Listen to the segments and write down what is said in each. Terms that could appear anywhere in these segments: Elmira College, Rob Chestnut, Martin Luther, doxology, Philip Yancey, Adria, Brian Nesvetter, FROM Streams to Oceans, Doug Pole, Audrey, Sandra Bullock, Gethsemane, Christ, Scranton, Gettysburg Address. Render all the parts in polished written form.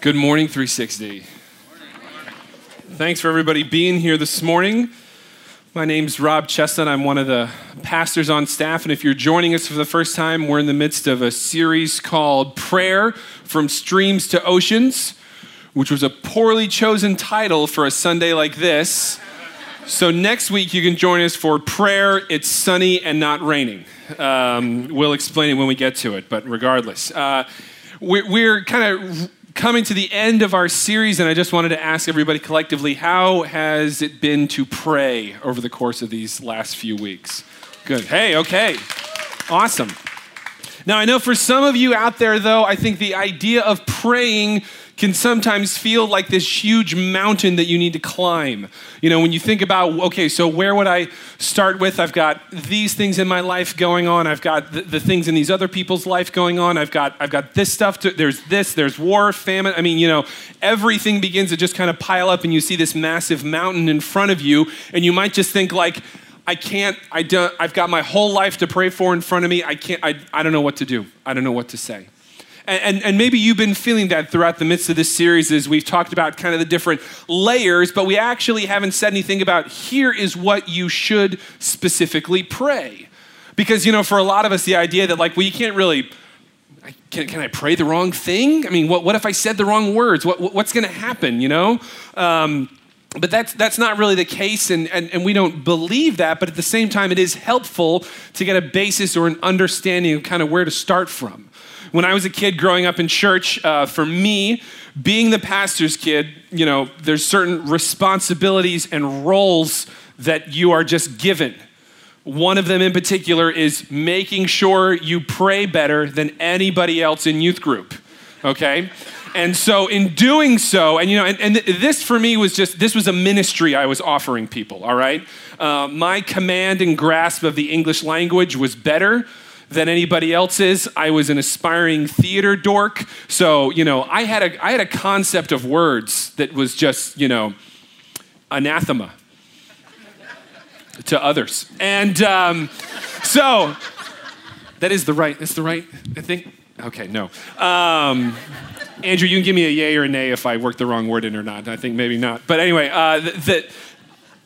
Good morning, 360. Thanks for everybody being here this morning. My name's Rob Chestnut. I'm one of the pastors on staff, and if you're joining us for the first time, we're in the midst of a series called Prayer from Streams to Oceans, which was a poorly chosen title for a Sunday like this. So next week, you can join us for Prayer, It's Sunny and Not Raining. We'll explain it when we get to it, but regardless. We're kind of coming to the end of our series, and I just wanted to ask everybody collectively, how has it been to pray over the course of these last few weeks? Good. Hey, okay. Awesome. Now, I know for some of you out there, though, I think the idea of praying can sometimes feel like this huge mountain that you need to climb. You know, when you think about, okay, so where would I start with? I've got these things in my life going on. I've got the things in these other people's life going on. I've got this stuff. There's this. There's war, famine. I mean, you know, everything begins to just kind of pile up, and you see this massive mountain in front of you, and you might just think like, I've got my whole life to pray for in front of me. I don't know what to do. I don't know what to say. And maybe you've been feeling that throughout the midst of this series as we've talked about kind of the different layers, but we actually haven't said anything about here is what you should specifically pray. Because, you know, for a lot of us, the idea that like, well, you can't really, can I pray the wrong thing? I mean, what if I said the wrong words? What's going to happen, you know? But that's not really the case, and we don't believe that, but at the same time, it is helpful to get a basis or an understanding of kind of where to start from. When I was a kid growing up in church, for me, being the pastor's kid, you know, there's certain responsibilities and roles that you are just given. One of them in particular is making sure you pray better than anybody else in youth group, okay? And so in doing so, and you know, this for me was just, this was a ministry I was offering people, all right? My command and grasp of the English language was better than anybody else's. I was an aspiring theater dork. So, you know, I had a concept of words that was just, you know, anathema to others. And so that is that's the right, I think. Okay, no. Andrew, you can give me a yay or a nay if I worked the wrong word in or not. I think maybe not. But anyway,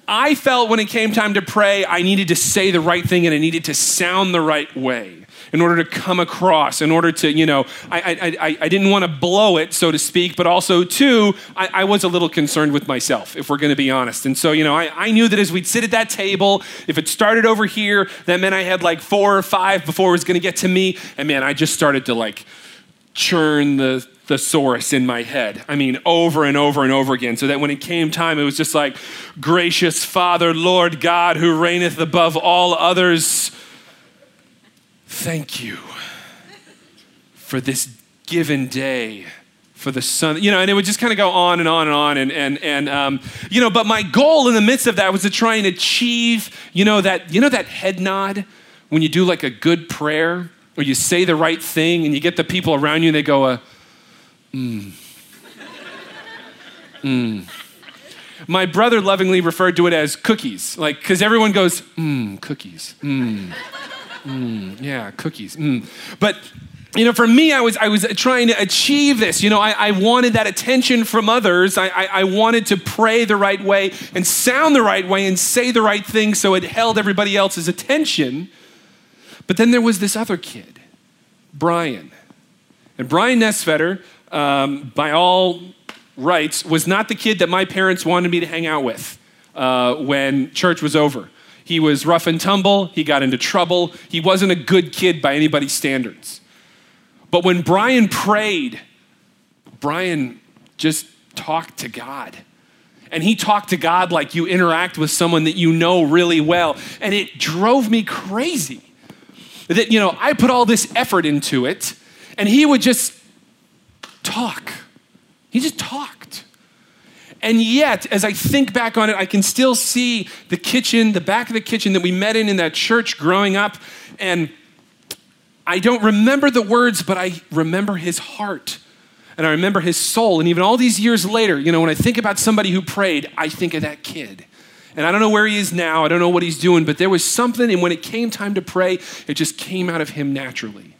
I felt when it came time to pray, I needed to say the right thing and I needed to sound the right way in order to come across, in order to, you know, I didn't want to blow it, so to speak, but also, too, I was a little concerned with myself, if we're going to be honest. And so, you know, I knew that as we'd sit at that table, if it started over here, that meant I had like 4 or 5 before it was going to get to me. And man, I just started to like churn the thesaurus in my head. I mean, over and over and over again. So that when it came time, it was just like, gracious Father, Lord God, who reigneth above all others, thank you for this given day, for the sun, you know, and it would just kind of go on and on and on. And you know, but my goal in the midst of that was to try and achieve, you know, that head nod when you do like a good prayer or you say the right thing and you get the people around you and they go, My brother lovingly referred to it as cookies, like, because everyone goes, cookies, yeah, cookies, But, you know, for me, I was trying to achieve this. You know, I wanted that attention from others. I wanted to pray the right way and sound the right way and say the right thing so it held everybody else's attention. But then there was this other kid, Brian. And Brian Nesvetter, by all rights, was not the kid that my parents wanted me to hang out with when church was over. He was rough and tumble. He got into trouble. He wasn't a good kid by anybody's standards. But when Brian prayed, Brian just talked to God. And he talked to God like you interact with someone that you know really well. And it drove me crazy that, you know, I put all this effort into it, and he would just talk. He just talked. And yet, as I think back on it, I can still see the kitchen, the back of the kitchen that we met in that church growing up. And I don't remember the words, but I remember his heart. And I remember his soul. And even all these years later, you know, when I think about somebody who prayed, I think of that kid. And I don't know where he is now. I don't know what he's doing. But there was something. And when it came time to pray, it just came out of him naturally.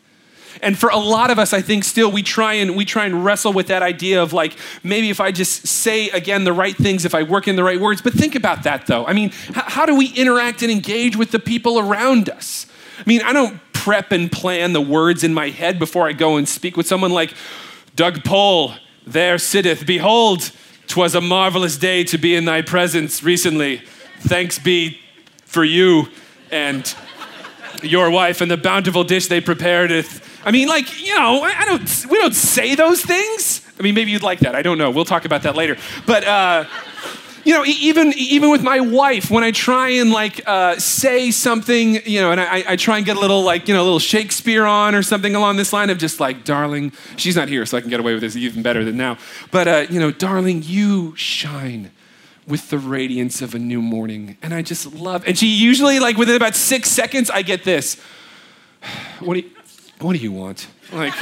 And for a lot of us, I think still we try and wrestle with that idea of like, maybe if I just say again the right things, if I work in the right words. But think about that though. I mean, how do we interact and engage with the people around us? I mean, I don't prep and plan the words in my head before I go and speak with someone like, Doug Pole, there sitteth. Behold, 'twas a marvelous day to be in thy presence recently. Thanks be for you and your wife and the bountiful dish they preparedeth. I mean, like, you know, we don't say those things. I mean, maybe you'd like that. I don't know. We'll talk about that later. But, you know, even with my wife, when I try and like say something, you know, and I try and get a little like, you know, a little Shakespeare on or something along this line of just like, darling, she's not here, so I can get away with this even better than now. But, you know, darling, you shine with the radiance of a new morning. And I just love, and she usually like within about 6 seconds, I get this. What do you want? Like,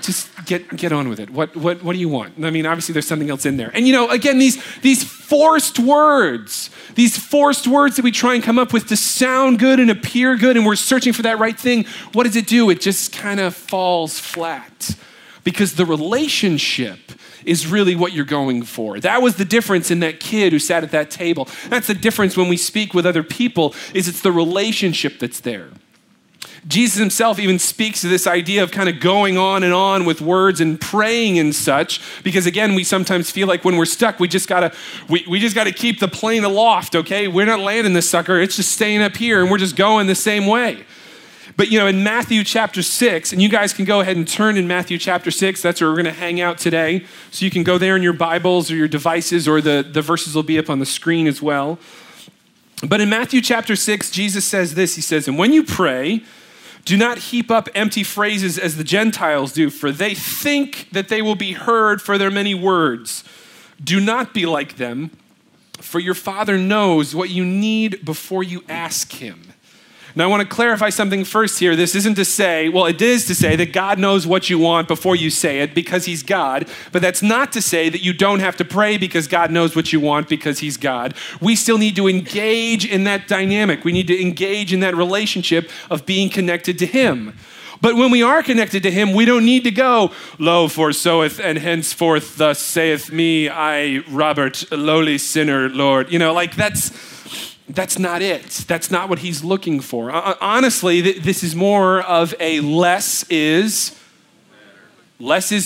just get on with it. What do you want? I mean, obviously there's something else in there. And you know, again, these forced words that we try and come up with to sound good and appear good, and we're searching for that right thing. What does it do? It just kind of falls flat because the relationship is really what you're going for. That was the difference in that kid who sat at that table. That's the difference when we speak with other people, is it's the relationship that's there. Jesus himself even speaks to this idea of kind of going on and on with words and praying and such, because again, we sometimes feel like when we're stuck, we just gotta keep the plane aloft, okay? We're not landing this sucker, it's just staying up here and we're just going the same way. But you know, in Matthew chapter 6, and you guys can go ahead and turn in Matthew chapter 6, that's where we're gonna hang out today. So you can go there in your Bibles or your devices, or the verses will be up on the screen as well. But in Matthew chapter 6, Jesus says this, he says, "And when you pray, do not heap up empty phrases as the Gentiles do, for they think that they will be heard for their many words. Do not be like them, for your Father knows what you need before you ask him." Now I want to clarify something first here. This isn't to say, well, it is to say that God knows what you want before you say it because he's God, but that's not to say that you don't have to pray because God knows what you want because he's God. We still need to engage in that dynamic. We need to engage in that relationship of being connected to him. But when we are connected to him, we don't need to go, "Lo, for soeth, and henceforth thus saith me, I, Robert, a lowly sinner, Lord." You know, like that's not it. That's not what he's looking for. Honestly, this is more of a less is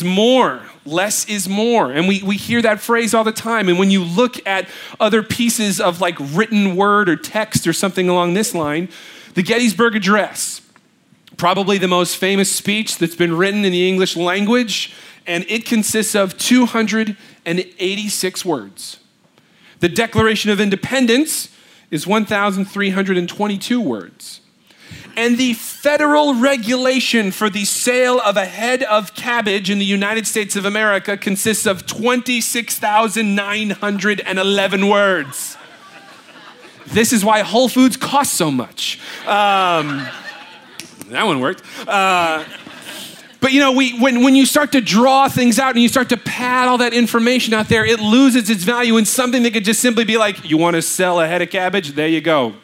more. And we hear that phrase all the time. And when you look at other pieces of like written word or text or something along this line, the Gettysburg Address, probably the most famous speech that's been written in the English language, and it consists of 286 words. The Declaration of Independence is 1,322 words. And the federal regulation for the sale of a head of cabbage in the United States of America consists of 26,911 words. This is why Whole Foods costs so much. That one worked. But you know, when you start to draw things out and you start to pad all that information out there, it loses its value in something that could just simply be like, "You want to sell a head of cabbage? There you go."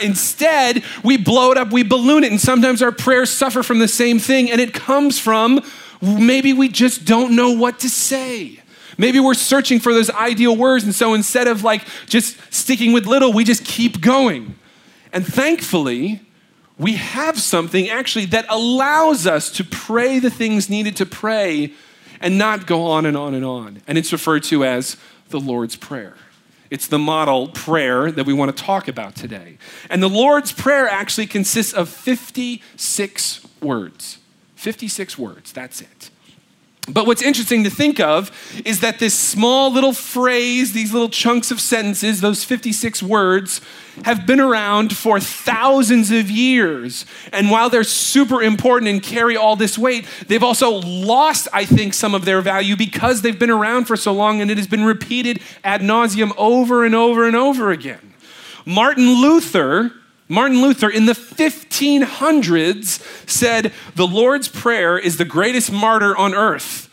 Instead, we blow it up, we balloon it, and sometimes our prayers suffer from the same thing, and it comes from maybe we just don't know what to say. Maybe we're searching for those ideal words, and so instead of like just sticking with little, we just keep going. And thankfully, we have something actually that allows us to pray the things needed to pray and not go on and on and on. And it's referred to as the Lord's Prayer. It's the model prayer that we want to talk about today. And the Lord's Prayer actually consists of 56 words. 56 words, that's it. But what's interesting to think of is that this small little phrase, these little chunks of sentences, those 56 words, have been around for thousands of years. And while they're super important and carry all this weight, they've also lost, I think, some of their value because they've been around for so long and it has been repeated ad nauseum over and over and over again. Martin Luther in the 1500s said, "The Lord's Prayer is the greatest martyr on earth.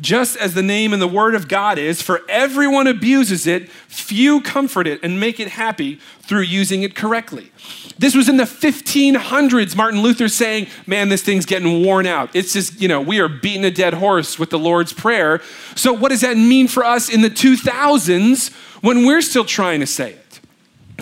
Just as the name and the word of God is, for everyone abuses it, few comfort it and make it happy through using it correctly. This was in the 1500s, Martin Luther saying, man, this thing's getting worn out. It's just, we are beating a dead horse with the Lord's Prayer. So what does that mean for us in the 2000s when we're still trying to say it?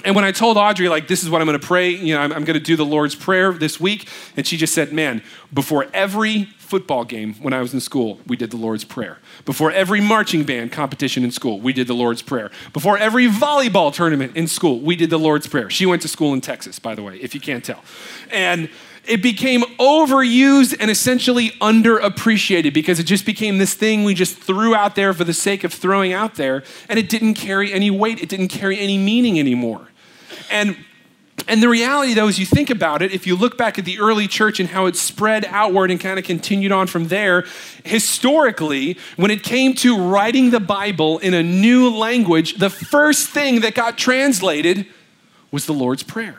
And when I told Audrey, this is what I'm going to pray, I'm going to do the Lord's Prayer this week. And she just said, man, before every football game when I was in school, we did the Lord's Prayer. Before every marching band competition in school, we did the Lord's Prayer. Before every volleyball tournament in school, we did the Lord's Prayer. She went to school in Texas, by the way, if you can't tell. And it became overused and essentially underappreciated because it just became this thing we just threw out there for the sake of throwing out there, and it didn't carry any weight. It didn't carry any meaning anymore. And the reality, though, as you think about it, if you look back at the early church and how it spread outward and kind of continued on from there, historically, when it came to writing the Bible in a new language, the first thing that got translated was the Lord's Prayer.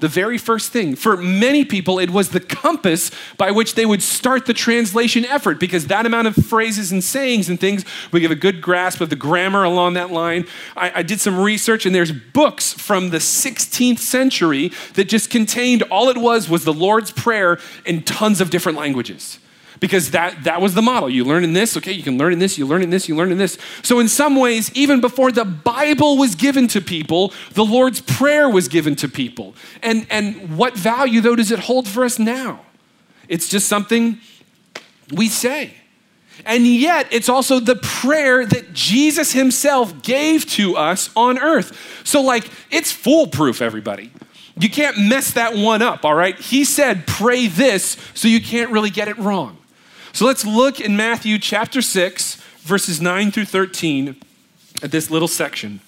The very first thing. For many people, it was the compass by which they would start the translation effort, because that amount of phrases and sayings and things would give a good grasp of the grammar along that line. I did some research, and there's books from the 16th century that just contained, all it was the Lord's Prayer in tons of different languages. Because that was the model. You learn in this, okay, you can learn in this, you learn in this, you learn in this. So in some ways, even before the Bible was given to people, the Lord's Prayer was given to people. And what value, though, does it hold for us now? It's just something we say. And yet, it's also the prayer that Jesus himself gave to us on earth. So it's foolproof, everybody. You can't mess that one up, all right? He said, pray this, so you can't really get it wrong. So let's look in Matthew chapter 6, verses 9 through 13, at this little section.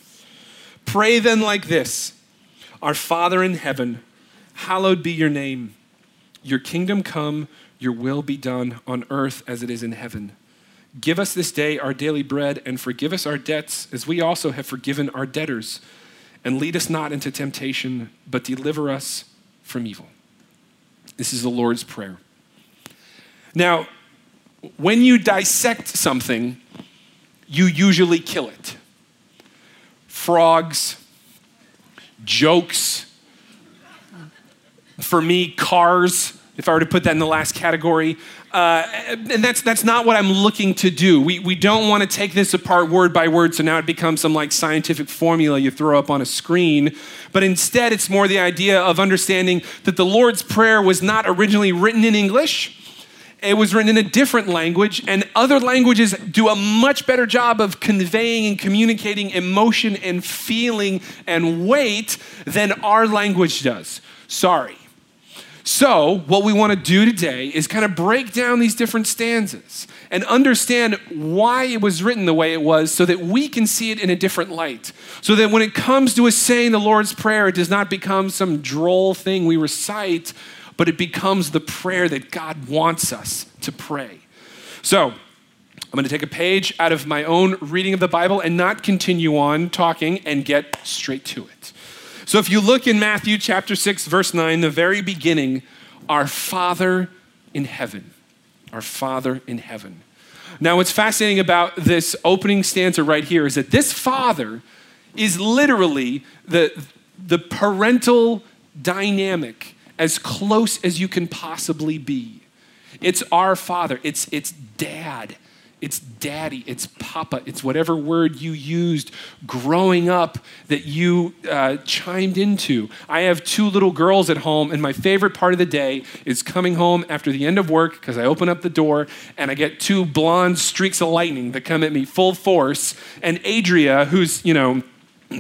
Pray then like this: Our Father in heaven, hallowed be your name. Your kingdom come, your will be done on earth as it is in heaven. Give us this day our daily bread, and forgive us our debts as we also have forgiven our debtors. And lead us not into temptation, but deliver us from evil. This is the Lord's Prayer. Now, when you dissect something, you usually kill it. Frogs, jokes, for me, cars, if I were to put that in the last category. And that's not what I'm looking to do. We don't want to take this apart word by word, so now it becomes some scientific formula you throw up on a screen. But instead, it's more the idea of understanding that the Lord's Prayer was not originally written in English. It was written in a different language, and other languages do a much better job of conveying and communicating emotion and feeling and weight than our language does. Sorry. So what we want to do today is kind of break down these different stanzas and understand why it was written the way it was, so that we can see it in a different light. So that when it comes to us saying the Lord's Prayer, it does not become some droll thing we recite, but it becomes the prayer that God wants us to pray. So I'm going to take a page out of my own reading of the Bible and not continue on talking and get straight to it. So if you look in Matthew chapter 6, verse 9, the very beginning, our Father in heaven, our Father in heaven. Now, what's fascinating about this opening stanza right here is that this Father is literally the parental dynamic as close as you can possibly be. It's our Father. It's Dad. It's Daddy, it's Papa, it's whatever word you used growing up that you chimed into. I have two little girls at home, and my favorite part of the day is coming home after the end of work, because I open up the door and I get two blonde streaks of lightning that come at me full force. And Adria, who's,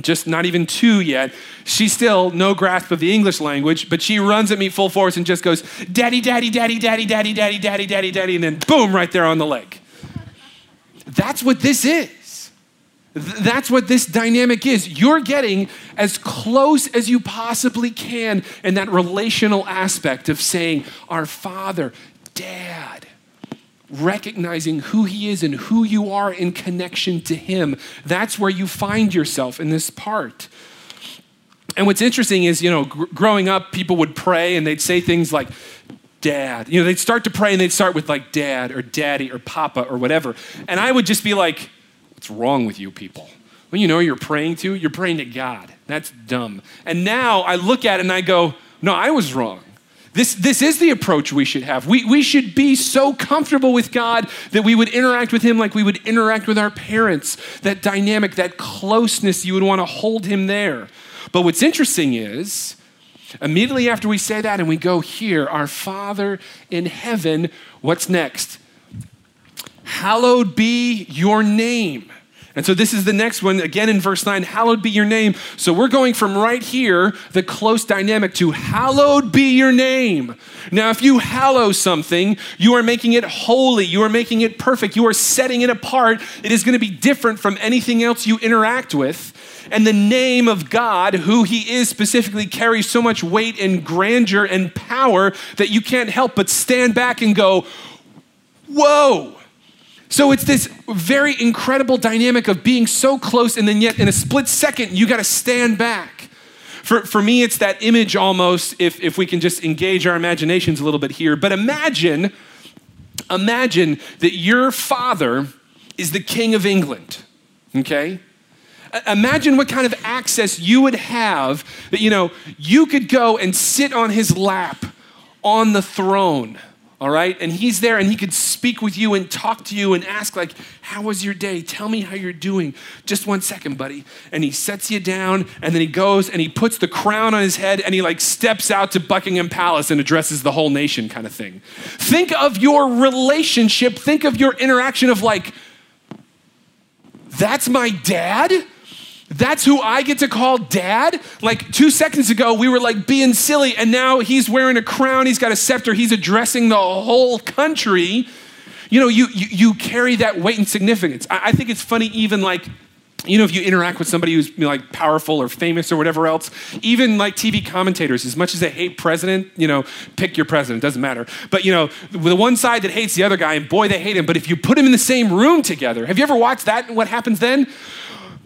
just not even two yet, she still no grasp of the English language, but she runs at me full force and just goes, Daddy, Daddy, Daddy, Daddy, Daddy, Daddy, Daddy, Daddy, Daddy, and then boom, right there on the leg. That's what this is. That's what this dynamic is. You're getting as close as you possibly can in that relational aspect of saying, our Father, Dad, recognizing who he is and who you are in connection to him. That's where you find yourself in this part. And what's interesting is, growing up, people would pray and they'd say things like, Dad. You know, they'd start to pray and they'd start with like Dad or Daddy or Papa or whatever. And I would just be like, what's wrong with you people? Well, you know, you're praying to God. That's dumb. And now I look at it and I go, no, I was wrong. This is the approach we should have. We should be so comfortable with God that we would interact with him like we would interact with our parents. That dynamic, that closeness, you would want to hold him there. But what's interesting is, immediately after we say that and we go here, our Father in heaven, what's next? Hallowed be your name. And so this is the next one, again in verse 9, hallowed be your name. So we're going from right here, the close dynamic, to hallowed be your name. Now, if you hallow something, you are making it holy. You are making it perfect. You are setting it apart. It is going to be different from anything else you interact with. And the name of God, who he is specifically, carries so much weight and grandeur and power that you can't help but stand back and go, whoa. So it's this very incredible dynamic of being so close and then yet in a split second, you got to stand back. For me, it's that image almost, if we can just engage our imaginations a little bit here. But imagine that your father is the King of England, okay? Imagine what kind of access you would have that, you know, you could go and sit on his lap on the throne. All right? And he's there and he could speak with you and talk to you and ask like, how was your day? Tell me how you're doing. Just 1 second, buddy. And he sets you down and then he goes and he puts the crown on his head and he like steps out to Buckingham Palace and addresses the whole nation kind of thing. Think of your relationship. Think of your interaction of like, that's my dad? That's who I get to call dad? Like 2 seconds ago, we were like being silly and now he's wearing a crown, he's got a scepter, he's addressing the whole country. You know, you carry that weight and significance. I think it's funny even like, you know, if you interact with somebody who's like powerful or famous or whatever else, even like TV commentators, as much as they hate president, you know, pick your president, doesn't matter. But you know, the one side that hates the other guy and boy, they hate him. But if you put him in the same room together, have you ever watched that and what happens then?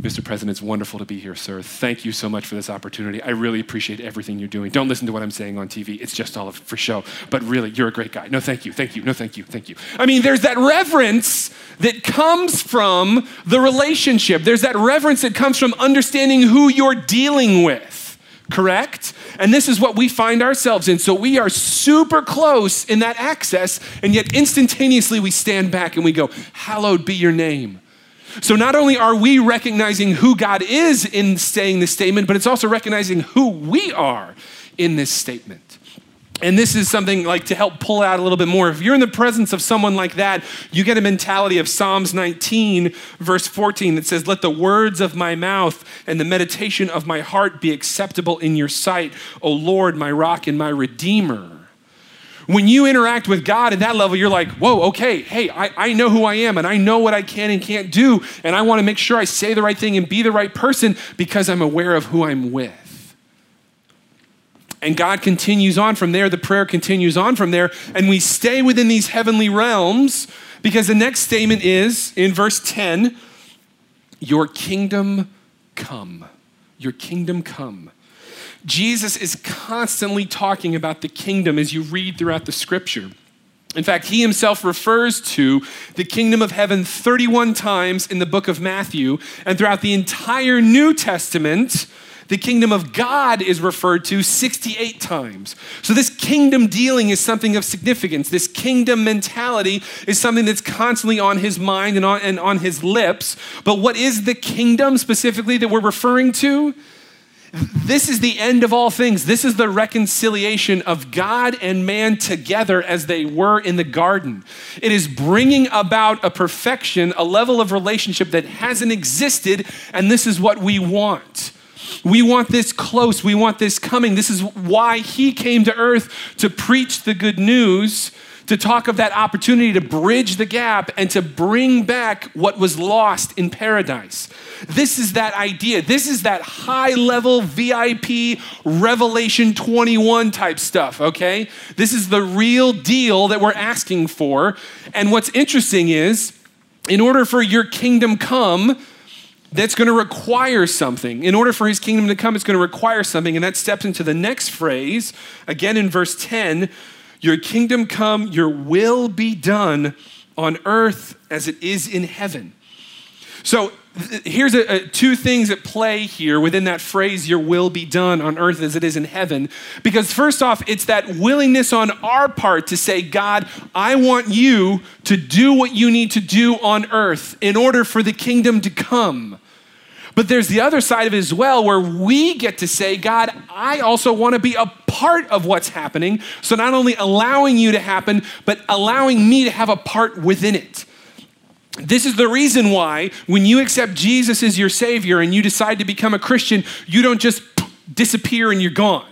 Mr. President, it's wonderful to be here, sir. Thank you so much for this opportunity. I really appreciate everything you're doing. Don't listen to what I'm saying on TV. It's just all for show. But really, you're a great guy. No, thank you. Thank you. No, thank you. Thank you. I mean, there's that reverence that comes from the relationship. There's that reverence that comes from understanding who you're dealing with. Correct? And this is what we find ourselves in. So we are super close in that access, and yet instantaneously we stand back and we go, hallowed be your name. So not only are we recognizing who God is in saying this statement, but it's also recognizing who we are in this statement. And this is something like to help pull out a little bit more. If you're in the presence of someone like that, you get a mentality of Psalms 19, verse 14 that says, let the words of my mouth and the meditation of my heart be acceptable in your sight, O Lord, my rock and my redeemer. When you interact with God at that level, you're like, whoa, okay, hey, I know who I am and I know what I can and can't do. And I want to make sure I say the right thing and be the right person because I'm aware of who I'm with. And God continues on from there. The prayer continues on from there. And we stay within these heavenly realms because the next statement is in verse 10, your kingdom come, your kingdom come. Jesus is constantly talking about the kingdom as you read throughout the scripture. In fact, he himself refers to the kingdom of heaven 31 times in the book of Matthew, and throughout the entire New Testament, the kingdom of God is referred to 68 times. So this kingdom dealing is something of significance. This kingdom mentality is something that's constantly on his mind and on his lips. But what is the kingdom specifically that we're referring to? This is the end of all things. This is the reconciliation of God and man together as they were in the garden. It is bringing about a perfection, a level of relationship that hasn't existed, and this is what we want. We want this close. We want this coming. This is why he came to earth, to preach the good news, to talk of that opportunity to bridge the gap and to bring back what was lost in paradise. This is that idea. This is that high level VIP Revelation 21 type stuff, okay? This is the real deal that we're asking for. And what's interesting is, in order for your kingdom come, that's going to require something. In order for his kingdom to come, it's going to require something. And that steps into the next phrase, again in verse 10, Your kingdom come, your will be done on earth as it is in heaven. So here's two things at play here within that phrase, your will be done on earth as it is in heaven. Because first off, it's that willingness on our part to say, God, I want you to do what you need to do on earth in order for the kingdom to come. But there's the other side of it as well, where we get to say, God, I also want to be a part of what's happening. So not only allowing you to happen, but allowing me to have a part within it. This is the reason why when you accept Jesus as your Savior and you decide to become a Christian, you don't just disappear and you're gone,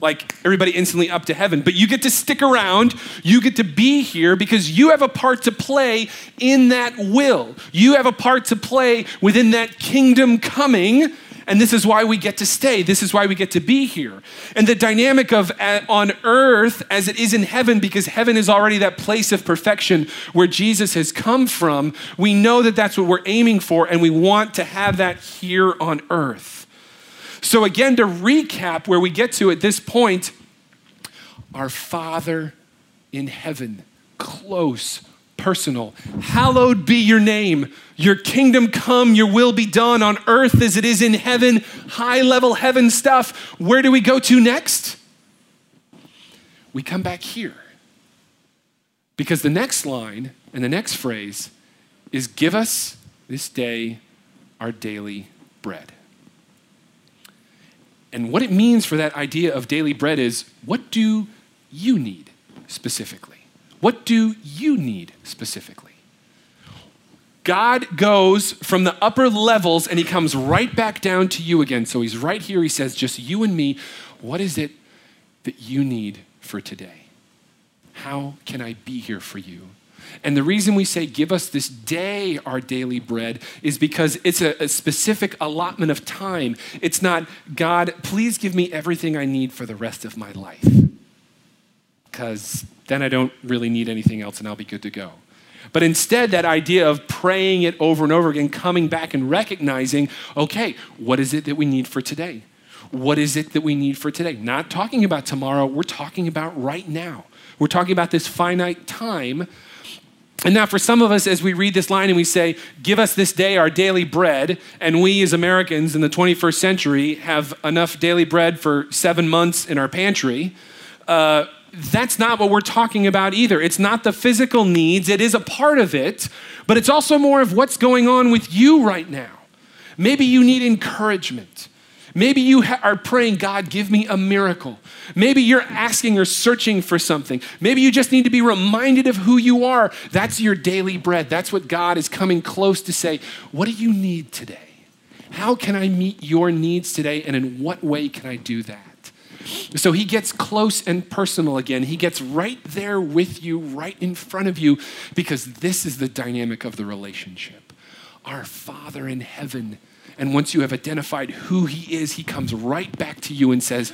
like everybody instantly up to heaven. But you get to stick around, you get to be here because you have a part to play in that will. You have a part to play within that kingdom coming. And this is why we get to stay. This is why we get to be here. And the dynamic of on earth as it is in heaven, because heaven is already that place of perfection where Jesus has come from. We know that that's what we're aiming for, and we want to have that here on earth. So again, to recap where we get to at this point, our Father in heaven, close, personal. Hallowed be your name. Your kingdom come, your will be done on earth as it is in heaven. High level heaven stuff. Where do we go to next? We come back here. Because the next line and the next phrase is, give us this day our daily bread. And what it means for that idea of daily bread is, what do you need specifically? What do you need specifically? God goes from the upper levels and he comes right back down to you again. So he's right here. He says, just you and me. What is it that you need for today? How can I be here for you? And the reason we say, give us this day our daily bread, is because it's a specific allotment of time. It's not, God, please give me everything I need for the rest of my life, because then I don't really need anything else and I'll be good to go. But instead, that idea of praying it over and over again, coming back and recognizing, okay, what is it that we need for today? What is it that we need for today? Not talking about tomorrow, we're talking about right now. We're talking about this finite time. And now for some of us, as we read this line and we say, give us this day our daily bread, and we as Americans in the 21st century have enough daily bread for 7 months in our pantry, that's not what we're talking about either. It's not the physical needs. It is a part of it, but it's also more of what's going on with you right now. Maybe you need encouragement. Maybe you are praying, God, give me a miracle. Maybe you're asking or searching for something. Maybe you just need to be reminded of who you are. That's your daily bread. That's what God is coming close to say, what do you need today? How can I meet your needs today? And in what way can I do that? So he gets close and personal again. He gets right there with you, right in front of you, because this is the dynamic of the relationship. Our Father in heaven. And once you have identified who he is, he comes right back to you and says,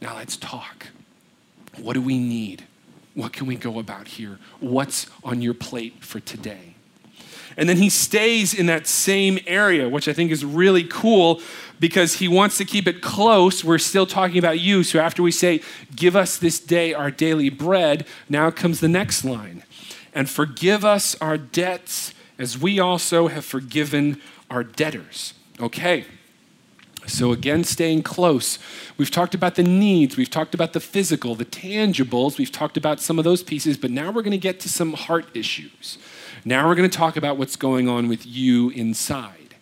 now let's talk. What do we need? What can we go about here? What's on your plate for today? And then he stays in that same area, which I think is really cool because he wants to keep it close. We're still talking about you. So after we say, give us this day our daily bread, now comes the next line. And forgive us our debts as we also have forgiven our debtors. Okay. So again, staying close. We've talked about the needs. We've talked about the physical, the tangibles. We've talked about some of those pieces, but now we're going to get to some heart issues. Now we're going to talk about what's going on with you inside.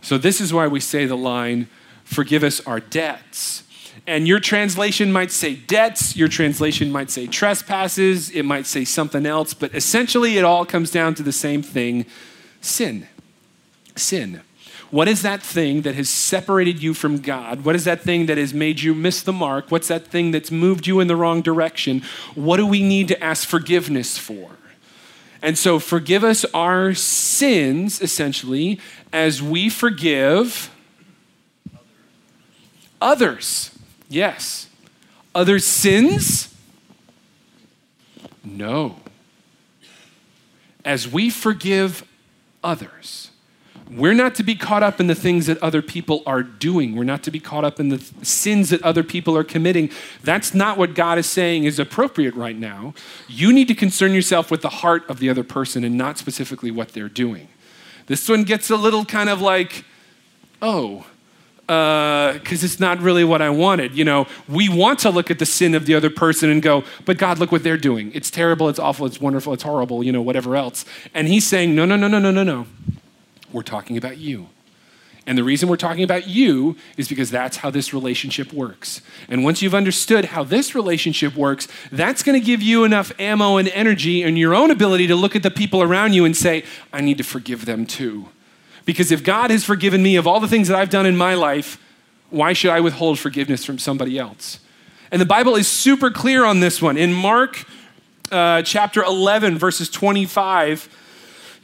So this is why we say the line, forgive us our debts. And your translation might say debts, your translation might say trespasses, it might say something else, but essentially it all comes down to the same thing, sin. Sin. What is that thing that has separated you from God? What is that thing that has made you miss the mark? What's that thing that's moved you in the wrong direction? What do we need to ask forgiveness for? And so forgive us our sins, essentially, as we forgive others. Yes. Others' sins? No. As we forgive others. We're not to be caught up in the things that other people are doing. We're not to be caught up in the sins that other people are committing. That's not what God is saying is appropriate right now. You need to concern yourself with the heart of the other person and not specifically what they're doing. This one gets a little kind of like, oh, because it's not really what I wanted. You know, we want to look at the sin of the other person and go, but God, look what they're doing. It's terrible, it's awful, it's wonderful, it's horrible, you know, whatever else. And he's saying, no. We're talking about you. And the reason we're talking about you is because that's how this relationship works. And once you've understood how this relationship works, that's going to give you enough ammo and energy and your own ability to look at the people around you and say, I need to forgive them too. Because if God has forgiven me of all the things that I've done in my life, why should I withhold forgiveness from somebody else? And the Bible is super clear on this one. In Mark chapter 11, verses 25,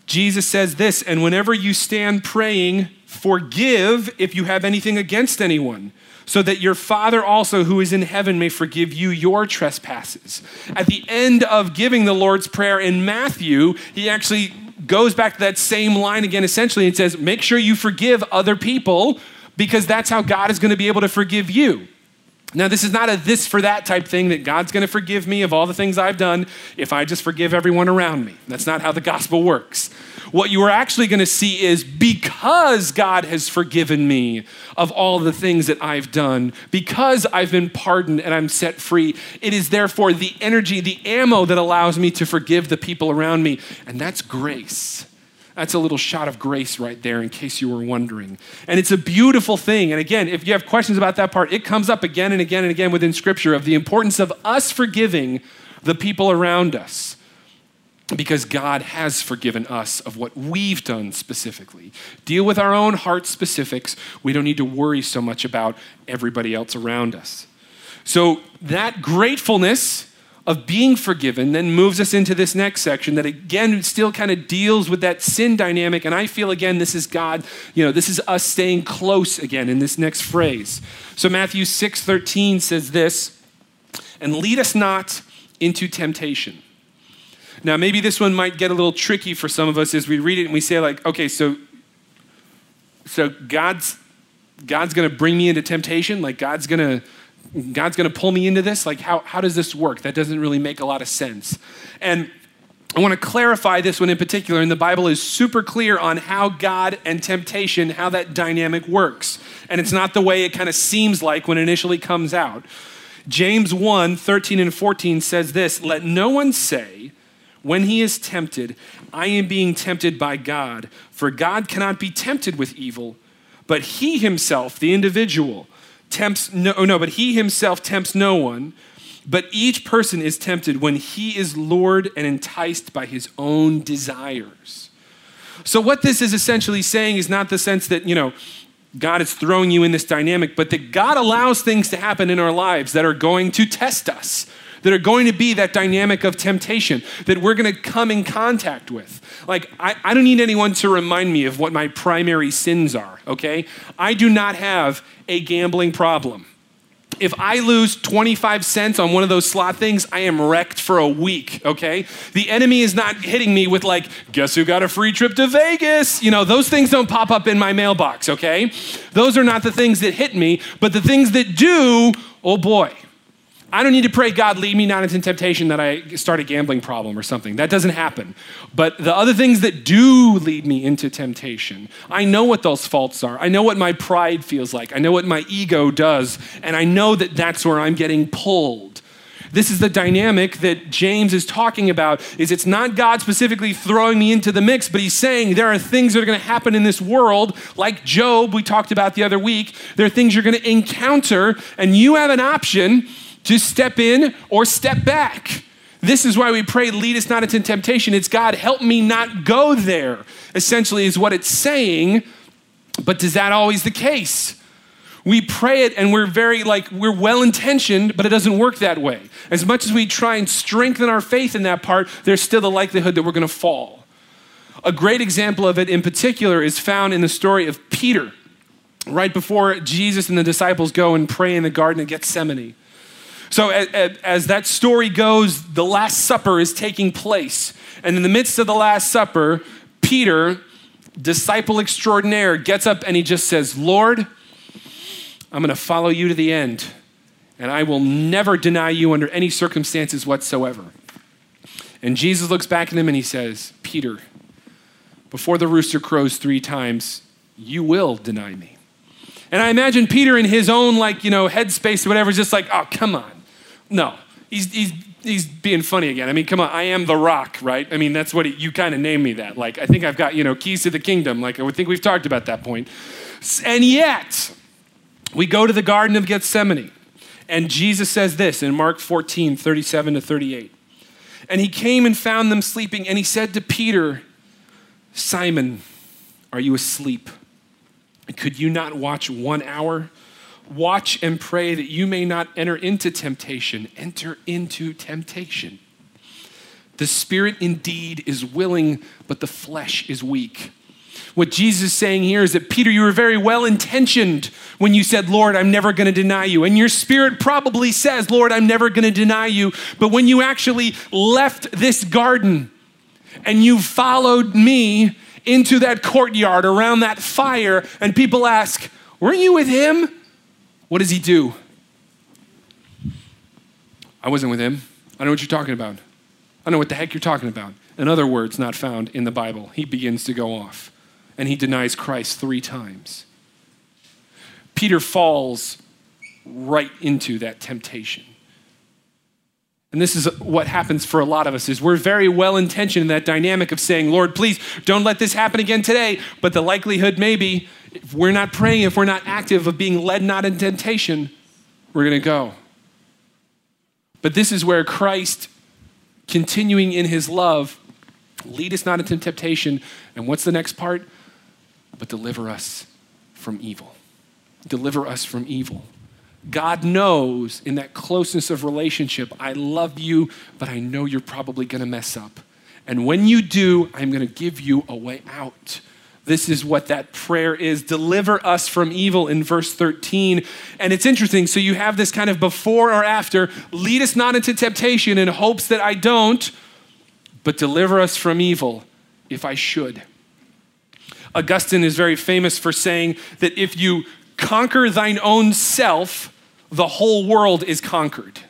Jesus says this, and whenever you stand praying, forgive if you have anything against anyone, so that your Father also who is in heaven may forgive you your trespasses. At the end of giving the Lord's Prayer in Matthew, he actually goes back to that same line again, essentially, and says, make sure you forgive other people because that's how God is going to be able to forgive you. Now, this is not a this for that type thing that God's going to forgive me of all the things I've done if I just forgive everyone around me. That's not how the gospel works. What you are actually going to see is because God has forgiven me of all the things that I've done, because I've been pardoned and I'm set free, it is therefore the energy, the ammo that allows me to forgive the people around me. And that's grace. That's a little shot of grace right there in case you were wondering. And it's a beautiful thing. And again, if you have questions about that part, it comes up again and again and again within Scripture of the importance of us forgiving the people around us because God has forgiven us of what we've done specifically. Deal with our own heart specifics. We don't need to worry so much about everybody else around us. So that gratefulness of being forgiven then moves us into this next section that again still kind of deals with that sin dynamic. And I feel again, this is God, you know, this is us staying close again in this next phrase. So Matthew 6:13 says this, and lead us not into temptation. Now, maybe this one might get a little tricky for some of us as we read it and we say like, okay, so God's going to bring me into temptation. Like God's going to pull me into this? Like, how does this work? That doesn't really make a lot of sense. And I want to clarify this one in particular, and the Bible is super clear on how God and temptation, how that dynamic works. And it's not the way it kind of seems like when it initially comes out. James 1:13 and 14 says this, let no one say when he is tempted, I am being tempted by God, for God cannot be tempted with evil, but he himself, the individual, but he himself tempts no one, but each person is tempted when he is lured and enticed by his own desires. So what this is essentially saying is not the sense that, you know, God is throwing you in this dynamic, but that God allows things to happen in our lives that are going to test us, that are going to be that dynamic of temptation that we're going to come in contact with. Like, I don't need anyone to remind me of what my primary sins are, okay? I do not have a gambling problem. If I lose 25 cents on one of those slot things, I am wrecked for a week, okay? The enemy is not hitting me with like, guess who got a free trip to Vegas? You know, those things don't pop up in my mailbox, okay? Those are not the things that hit me, but the things that do, oh boy. I don't need to pray, God, lead me not into temptation that I start a gambling problem or something. That doesn't happen. But the other things that do lead me into temptation, I know what those faults are. I know what my pride feels like. I know what my ego does. And I know that that's where I'm getting pulled. This is the dynamic that James is talking about, is it's not God specifically throwing me into the mix, but he's saying there are things that are going to happen in this world, like Job we talked about the other week. There are things you're going to encounter, and you have an option to step in or step back. This is why we pray, lead us not into temptation. It's God, help me not go there, essentially is what it's saying. But is that always the case? We pray it and we're well-intentioned, but it doesn't work that way. As much as we try and strengthen our faith in that part, there's still the likelihood that we're gonna fall. A great example of it in particular is found in the story of Peter, right before Jesus and the disciples go and pray in the Garden of Gethsemane. So as that story goes, the Last Supper is taking place. And in the midst of the Last Supper, Peter disciple extraordinaire, gets up and he just says, Lord, I'm going to follow you to the end, and I will never deny you under any circumstances whatsoever. And Jesus looks back at him and he says, Peter, before the rooster crows 3 times, you will deny me. And I imagine Peter in his own headspace or whatever is just like, oh, come on. No, he's being funny again. I mean, come on, I am the rock, right? I mean, that's what you kind of named me that. Like, I think I've got, keys to the kingdom. Like, I would think we've talked about that point. And yet, we go to the Garden of Gethsemane and Jesus says this in Mark 14, 37 to 38. And he came and found them sleeping and he said to Peter, Simon, are you asleep? Could you not watch 1 hour? Watch and pray that you may not enter into temptation. Enter into temptation. The spirit indeed is willing, but the flesh is weak. What Jesus is saying here is that, Peter, you were very well intentioned when you said, Lord, I'm never going to deny you. And your spirit probably says, Lord, I'm never going to deny you. But when you actually left this garden and you followed me into that courtyard around that fire, and people ask, weren't you with him? What does he do? I wasn't with him. I know what you're talking about. I know what the heck you're talking about. In other words, not found in the Bible, he begins to go off and he denies Christ 3 times. Peter falls right into that temptation. And this is what happens for a lot of us, is we're very well-intentioned in that dynamic of saying, Lord, please don't let this happen again today. But the likelihood maybe, if we're not praying, if we're not active of being led not in temptation, we're going to go. But this is where Christ, continuing in his love, lead us not into temptation. And what's the next part? But deliver us from evil. Deliver us from evil. God knows in that closeness of relationship, I love you, but I know you're probably going to mess up. And when you do, I'm going to give you a way out. This is what that prayer is. Deliver us from evil in verse 13. And it's interesting. So you have this kind of before or after, lead us not into temptation in hopes that I don't, but deliver us from evil if I should. Augustine is very famous for saying that if you conquer thine own self, the whole world is conquered.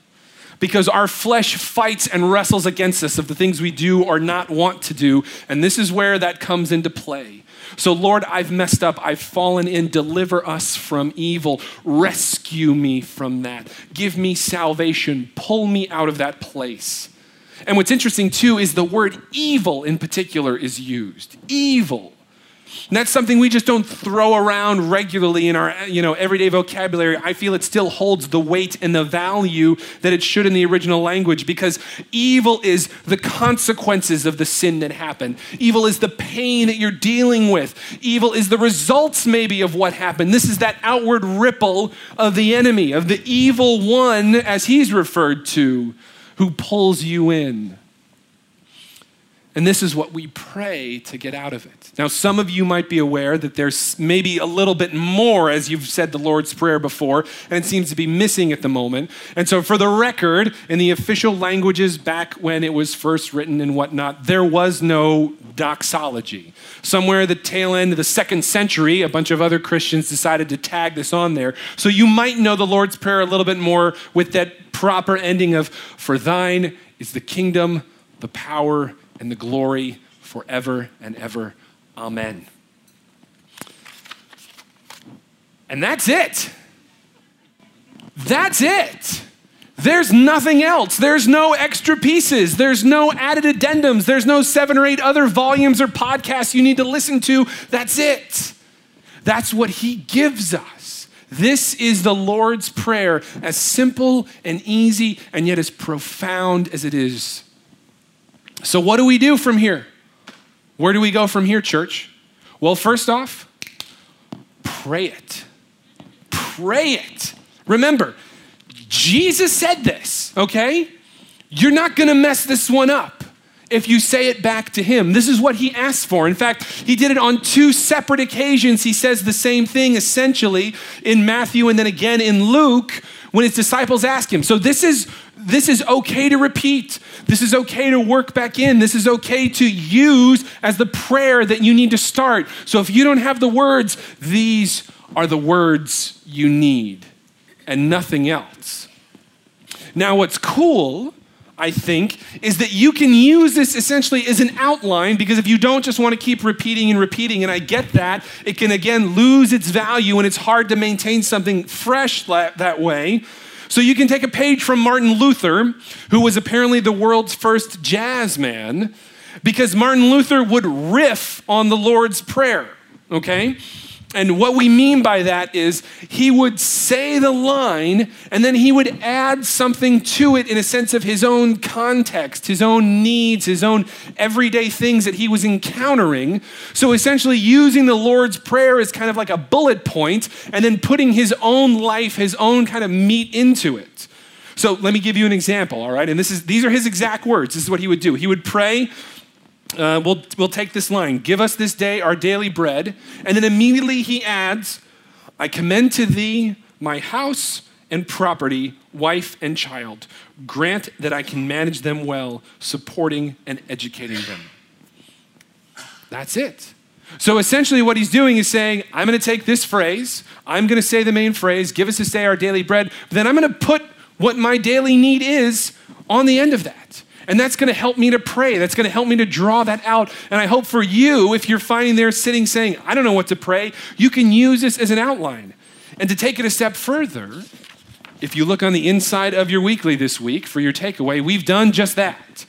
Because our flesh fights and wrestles against us of the things we do or not want to do. And this is where that comes into play. So Lord, I've messed up. I've fallen in. Deliver us from evil. Rescue me from that. Give me salvation. Pull me out of that place. And what's interesting too is the word evil in particular is used. Evil. And that's something we just don't throw around regularly in our, everyday vocabulary. I feel it still holds the weight and the value that it should in the original language, because evil is the consequences of the sin that happened. Evil is the pain that you're dealing with. Evil is the results maybe of what happened. This is that outward ripple of the enemy, of the evil one, as he's referred to, who pulls you in. And this is what we pray to get out of it. Now, some of you might be aware that there's maybe a little bit more, as you've said the Lord's Prayer before, and it seems to be missing at the moment. And so for the record, in the official languages back when it was first written and whatnot, there was no doxology. Somewhere at the tail end of the 2nd century, a bunch of other Christians decided to tag this on there. So you might know the Lord's Prayer a little bit more with that proper ending of, for thine is the kingdom, the power, and the glory forever and ever. Amen. And that's it. That's it. There's nothing else. There's no extra pieces. There's no added addendums. There's no 7 or 8 other volumes or podcasts you need to listen to. That's it. That's what he gives us. This is the Lord's Prayer, as simple and easy and yet as profound as it is. So what do we do from here? Where do we go from here, church? Well, first off, pray it. Pray it. Remember, Jesus said this, okay? You're not going to mess this one up if you say it back to him. This is what he asked for. In fact, he did it on 2 separate occasions. He says the same thing essentially in Matthew and then again in Luke when his disciples ask him. So this is this is okay to repeat. This is okay to work back in. This is okay to use as the prayer that you need to start. So if you don't have the words, these are the words you need and nothing else. Now, what's cool, I think, is that you can use this essentially as an outline, because if you don't just want to keep repeating and repeating, and I get that, it can again lose its value and it's hard to maintain something fresh that way. So you can take a page from Martin Luther, who was apparently the world's first jazz man, because Martin Luther would riff on the Lord's Prayer, okay? And what we mean by that is he would say the line and then he would add something to it in a sense of his own context, his own needs, his own everyday things that he was encountering. So essentially using the Lord's Prayer as kind of like a bullet point and then putting his own life, his own kind of meat into it. So let me give you an example, all right? And these are his exact words. This is what he would do. He would pray, we'll take this line, give us this day our daily bread. And then immediately he adds, I commend to thee my house and property, wife and child. Grant that I can manage them well, supporting and educating them. That's it. So essentially what he's doing is saying, I'm going to take this phrase, I'm going to say the main phrase, give us this day our daily bread. But then I'm going to put what my daily need is on the end of that. And that's going to help me to pray. That's going to help me to draw that out. And I hope for you, if you're finding there sitting saying, I don't know what to pray, you can use this as an outline. And to take it a step further, if you look on the inside of your weekly this week for your takeaway, we've done just that.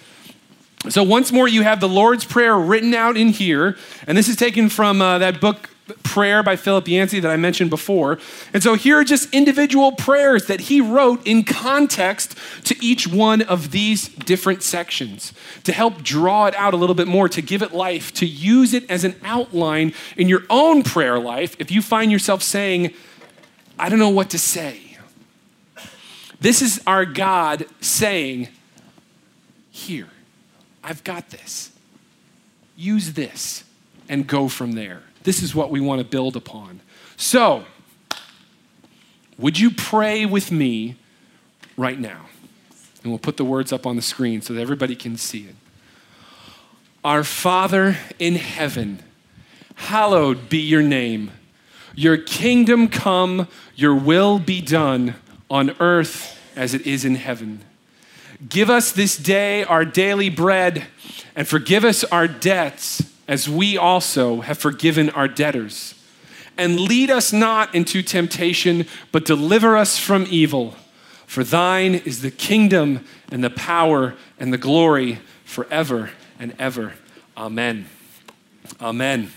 So once more, you have the Lord's Prayer written out in here. And this is taken from that book, Prayer by Philip Yancey, that I mentioned before. And so here are just individual prayers that he wrote in context to each one of these different sections to help draw it out a little bit more, to give it life, to use it as an outline in your own prayer life if you find yourself saying, I don't know what to say. This is our God saying, here, I've got this. Use this and go from there. This is what we want to build upon. So, would you pray with me right now? And we'll put the words up on the screen so that everybody can see it. Our Father in heaven, hallowed be your name. Your kingdom come, your will be done on earth as it is in heaven. Give us this day our daily bread and forgive us our debts as we also have forgiven our debtors. And lead us not into temptation, but deliver us from evil. For thine is the kingdom and the power and the glory forever and ever. Amen. Amen.